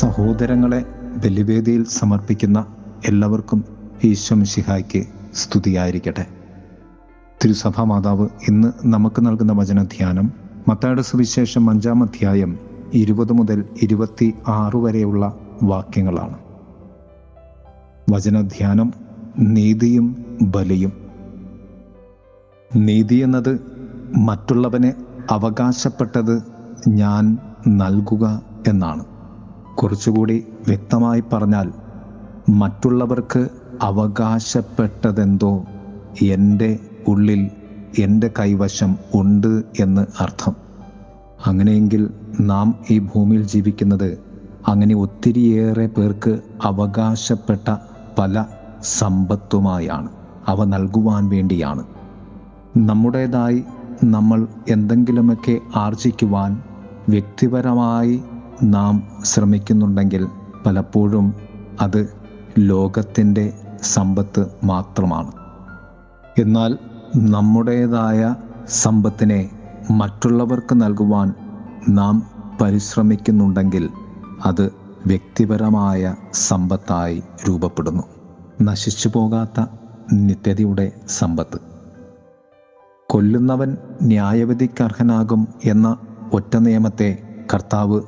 സഹോദരങ്ങളെ ബലിവേദിയിൽ സമർപ്പിക്കുന്ന എല്ലാവർക്കും ഈശോ മിശിഹായ്ക്ക് സ്തുതിയായിരിക്കട്ടെ. തിരുസഭാ മാതാവ് ഇന്ന് നമുക്ക് നൽകുന്ന വചനധ്യാനം മത്തായിയുടെ സുവിശേഷം 5-ാം അധ്യായം 20 മുതൽ 26 വരെയുള്ള വാക്യങ്ങളാണ്. വചനധ്യാനം: നീതിയും ബലിയും. നീതി എന്നത് മറ്റുള്ളവനെ അവകാശപ്പെട്ടത് ഞാൻ നൽകുക എന്നാണ്. കുറച്ചുകൂടി വ്യക്തമായി പറഞ്ഞാൽ, മറ്റുള്ളവർക്ക് അവകാശപ്പെട്ടതെന്തോ എൻ്റെ ഉള്ളിൽ, എൻ്റെ കൈവശം ഉണ്ട് എന്ന് അർത്ഥം. അങ്ങനെയെങ്കിൽ നാം ഈ ഭൂമിയിൽ ജീവിക്കുന്നത് അങ്ങനെ ഒത്തിരിയേറെ പേർക്ക് അവകാശപ്പെട്ട പല സമ്പത്തുമായാണ്. അവ നൽകുവാൻ വേണ്ടിയാണ്. നമ്മുടേതായി നമ്മൾ എന്തെങ്കിലുമൊക്കെ ആർജിക്കുവാൻ വ്യക്തിപരമായി നാം ശ്രമിക്കുന്നുണ്ടെങ്കിൽ പലപ്പോഴും അത് ലോകത്തിൻ്റെ സമ്പത്ത് മാത്രമാണ്. എന്നാൽ നമ്മുടേതായ സമ്പത്തിനെ മറ്റുള്ളവർക്ക് നൽകുവാൻ നാം പരിശ്രമിക്കുന്നുണ്ടെങ്കിൽ അത് വ്യക്തിപരമായ സമ്പത്തായി രൂപപ്പെടുന്നു. നശിച്ചു പോകാത്ത നിത്യതയുടെ സമ്പത്ത്. കൊല്ലുന്നവൻ ന്യായവിധിക്കർഹനാകും എന്ന ഒറ്റ നിയമത്തെ കർത്താവ്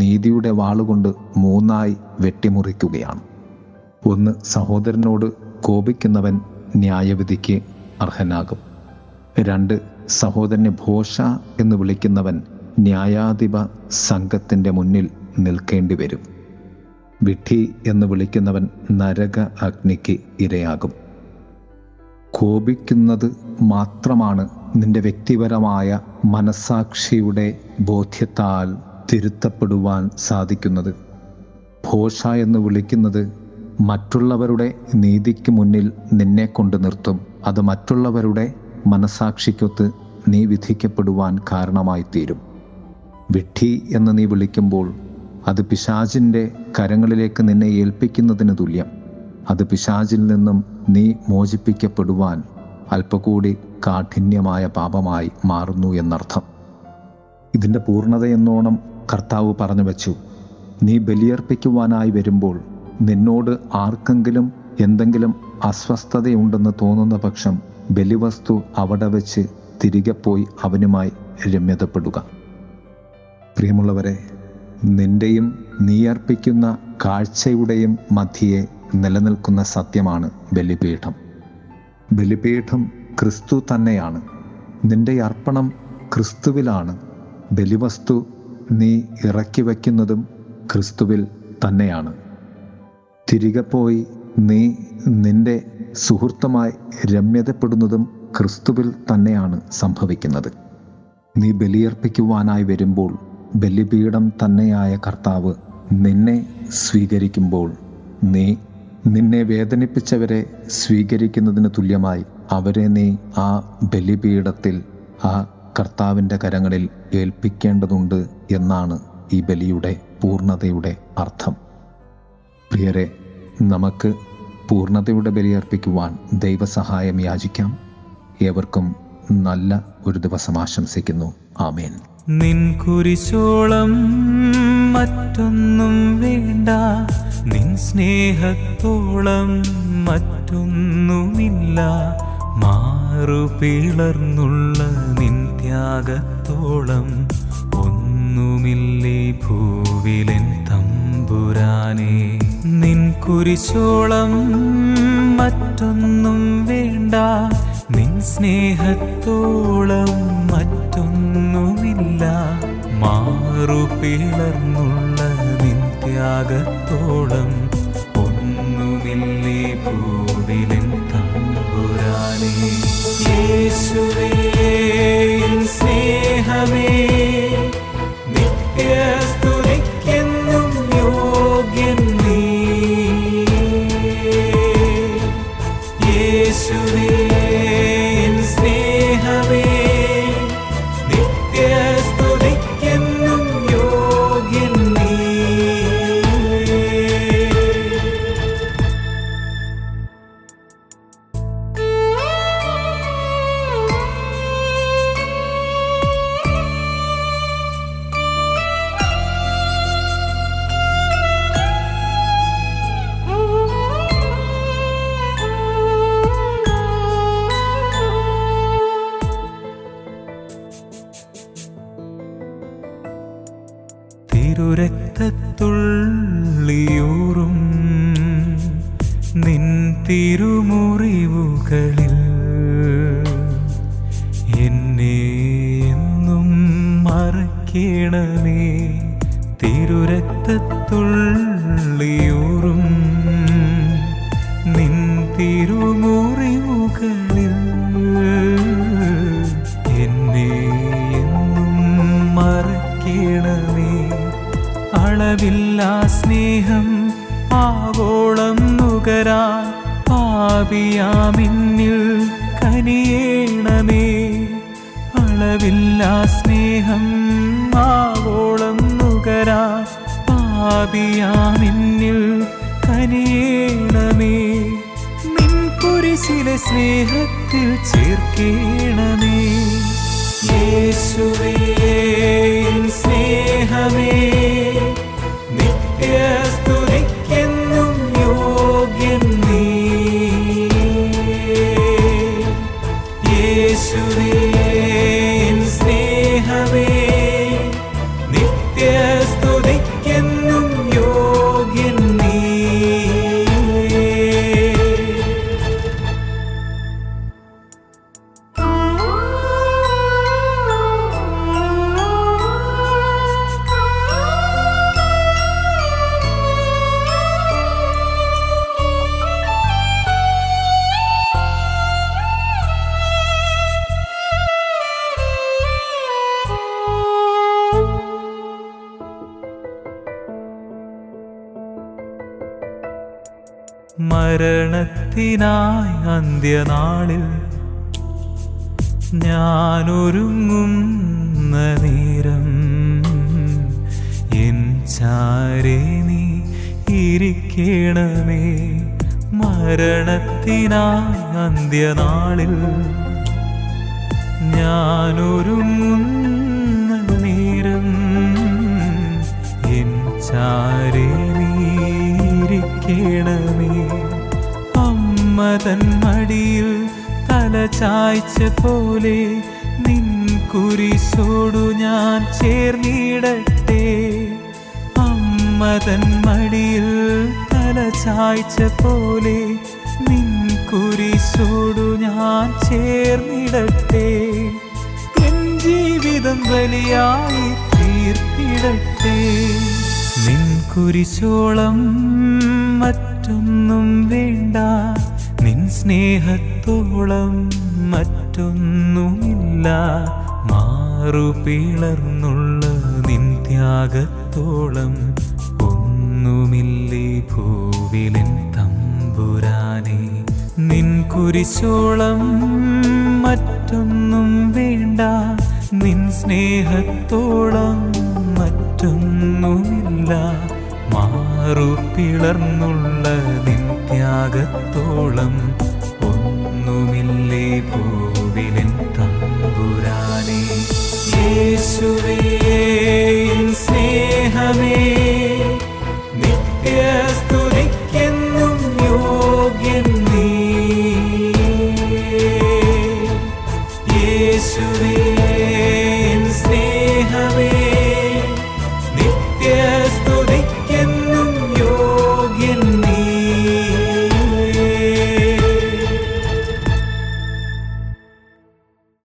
നീതിയുടെ വാളുകൊണ്ട് 3 വെട്ടിമുറിക്കുകയാണ്. ഒന്ന്, സഹോദരനോട് കോപിക്കുന്നവൻ ന്യായവിധിക്ക് അർഹനാകും. 2, സഹോദരനെ ഭോഷ എന്ന് വിളിക്കുന്നവൻ ന്യായാധിപ സംഘത്തിൻ്റെ മുന്നിൽ നിൽക്കേണ്ടി വരും. വിഡ്ഢി എന്ന് വിളിക്കുന്നവൻ നരക അഗ്നിക്ക് ഇരയാകും. കോപിക്കുന്നത് മാത്രമാണ് നിന്റെ വ്യക്തിപരമായ മനസാക്ഷിയുടെ ബോധ്യത്താൽ തിരുത്തപ്പെടുവാൻ സാധിക്കുന്നത്. ഭോഷ എന്ന് വിളിക്കുന്നത് മറ്റുള്ളവരുടെ നീതിക്ക് മുന്നിൽ നിന്നെ കൊണ്ട് നിർത്തും. അത് മറ്റുള്ളവരുടെ മനസാക്ഷിക്കൊത്ത് നീ വിധിക്കപ്പെടുവാൻ കാരണമായി തീരും. വിഡ്ഢി എന്ന് നീ വിളിക്കുമ്പോൾ അത് പിശാചിൻ്റെ കരങ്ങളിലേക്ക് നിന്നെ ഏൽപ്പിക്കുന്നതിന് തുല്യം. അത് പിശാചിൽ നിന്നും നീ മോചിപ്പിക്കപ്പെടുവാൻ അല്പകൂടി കാഠിന്യമായ പാപമായി മാറുന്നു എന്നർത്ഥം. ഇതിൻ്റെ പൂർണ്ണതയെന്നോണം കർത്താവ് പറഞ്ഞു വച്ചു, നീ ബലിയർപ്പിക്കുവാനായി വരുമ്പോൾ നിന്നോട് ആർക്കെങ്കിലും എന്തെങ്കിലും അസ്വസ്ഥതയുണ്ടെന്ന് തോന്നുന്ന പക്ഷം ബലിവസ്തു അവിടെ വെച്ച് തിരികെ പോയി അവനുമായി രമ്യതപ്പെടുക. പ്രിയമുള്ളവരെ, നിൻ്റെയും നീയർപ്പിക്കുന്ന കാഴ്ചയുടെയും മധ്യയെ നിലനിൽക്കുന്ന സത്യമാണ് ബലിപീഠം. ബലിപീഠം ക്രിസ്തു തന്നെയാണ്. നിൻ്റെ അർപ്പണം ക്രിസ്തുവിലാണ്. ബലിവസ്തു നീ ഇറക്കി വയ്ക്കുന്നതും ക്രിസ്തുവിൽ തന്നെയാണ്. തിരികെ പോയി നീ നിൻ്റെ സുഹൃത്തുമായി രമ്യതപ്പെടുന്നതും ക്രിസ്തുവിൽ തന്നെയാണ് സംഭവിക്കുന്നത്. നീ ബലിയർപ്പിക്കുവാനായി വരുമ്പോൾ ബലിപീഠം തന്നെയായ കർത്താവ് നിന്നെ സ്വീകരിക്കുമ്പോൾ നീ നിന്നെ വേദനിപ്പിച്ചവരെ സ്വീകരിക്കുന്നതിന് തുല്യമായി അവരെ നീ ആ ബലിപീഠത്തിൽ, ആ കർത്താവിൻ്റെ കരങ്ങളിൽ ഏൽപ്പിക്കേണ്ടതുണ്ട് എന്നാണ് ഈ ബലിയുടെ പൂർണ്ണതയുടെ അർത്ഥം. പ്രിയരെ, നമുക്ക് പൂർണ്ണതയുടെ ബലിയർപ്പിക്കുവാൻ ദൈവസഹായം യാചിക്കാം. ഏവർക്കും നല്ല ഒരു ദിവസം ആശംസിക്കുന്നു. ആമേൻ. നിൻ കുരിശോളം മറ്റൊന്നും വേണ്ട, നിൻ സ്നേഹത്തോളം മറ്റൊന്നുമില്ല. മാറുപിളർന്നുള്ള നിൻ ത്യാഗത്തോളം ഒന്നുമില്ലേ ഭൂവിലെൻ തമ്പുരാനേ. നിൻ കുരിശോളം മറ്റൊന്നും വേണ്ട, നിൻ സ്നേഹത്തോളം മറ്റൊന്നുമില്ല. മാറുപിളർന്നുള്ള നിൻ ത്യാഗത്തോളം ഒന്നുമില്ലേ ഭൂവിലെൻ തമ്പുരാനേ. യേശുവേ എൻ സ്നേഹമേ, നിത്യസ്തുതിക്കെന്നും യോഗ്യൻ നീ. യേശുവേ എൻ സ്നേഹമേ, നിത്യസ്തുതിക്കെന്നും യോഗ്യൻ നീ. തിരുരക്തത്തുള്ളിയൂറും നിൻ തിരുമുറിവുകളിൽ എന്നെ എന്നും മറക്കണമേ. തിരുരക്തത്തുള്ളിയൂറും നിൻ തിരുമുറിവുകളിൽ എന്നെ എന്നും മറക്കണമേ. അളവില്ലാ സ്നേഹം ആവോളം നുകരാ പാപിയാമിന്നിൽ കനിയേണമേ. അളവില്ലാ സ്നേഹം ആവോളം നുകരാ പാപിയാമിന്നിൽ കനിയേണമേ. നിൻ കുരിശിലെ സ്നേഹത്തിൽ ചേർക്കേണമേ. യേശുവേ സ്നേഹമേ, നിത്യസ്തുതിക്കെന്നും യോഗ്യൻ നീ. യേശുവേ സ്നേഹമേ, നിത്യസ്തുതിക്കെന്നും യോഗ്യൻ നീ. മരണത്തിനായി അന്ത്യനാളിൽ ഞാനൊരുങ്ങുന്ന നേരം എൻ ചാരേ നീ ഇരിക്കണമേ. മരണത്തിനായി അന്ത്യനാളിൽ ഞാനൊരുങ്ങുന്ന നേരം എൻ ചാരേ അമ്മതൻ മടിയിൽ തലചായ്ച്ച പോലെ നിൻ കുരിശോടു ഞാൻ ചേർന്നിടട്ടെ. അമ്മതൻ മടിയിൽ തലചായ്ച്ച പോലെ നിൻ കുരിശോടു ഞാൻ ചേർന്നിടട്ടെ. എൻ ജീവിതം ബലിയായി തീർത്തിടട്ടെ. നിൻ കുരിശോളം മറ്റൊന്നും വേണ്ട, നിൻ സ്നേഹത്തോളം മറ്റൊന്നുമില്ല. മാറുപിളർന്നുള്ള നിൻ ത്യാഗത്തോളം ഒന്നുമില്ലേ ഭൂവിലൻ തമ്പുരാനെ. നിൻ കുരിശോളം മറ്റൊന്നും വേണ്ട, നിൻ സ്നേഹത്തോളം മറ്റൊന്നുമില്ല. മാറുപിളർന്നുള്ള നിൻ ത്യാഗത്തോളം ഒന്നുമില്ലേ ഭൂവിലൻ തമ്പുരാനെ. യേശുവേ സ്നേഹമേ, നിത്യസ്തുതിക്കെന്നും യോഗ്യൻ നീ. യേശുവേ